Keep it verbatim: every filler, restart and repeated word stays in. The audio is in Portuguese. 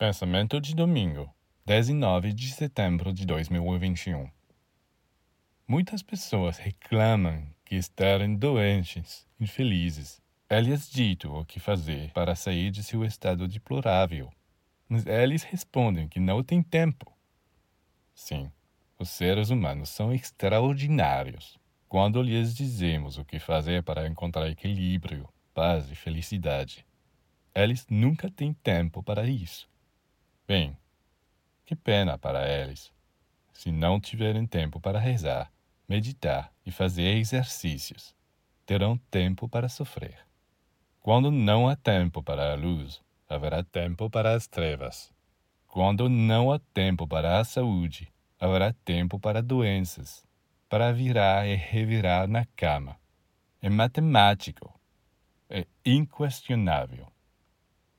Pensamento de domingo, dezenove de setembro de dois mil e vinte e um. Muitas pessoas reclamam que estarem doentes, infelizes. Eles dito o que fazer para sair de seu estado deplorável, mas eles respondem que não tem tempo. Sim, os seres humanos são extraordinários. Quando lhes dizemos o que fazer para encontrar equilíbrio, paz e felicidade, eles nunca têm tempo para isso. Bem, que pena para eles, se não tiverem tempo para rezar, meditar e fazer exercícios, terão tempo para sofrer. Quando não há tempo para a luz, haverá tempo para as trevas. Quando não há tempo para a saúde, haverá tempo para doenças, para virar e revirar na cama. É matemático, é inquestionável.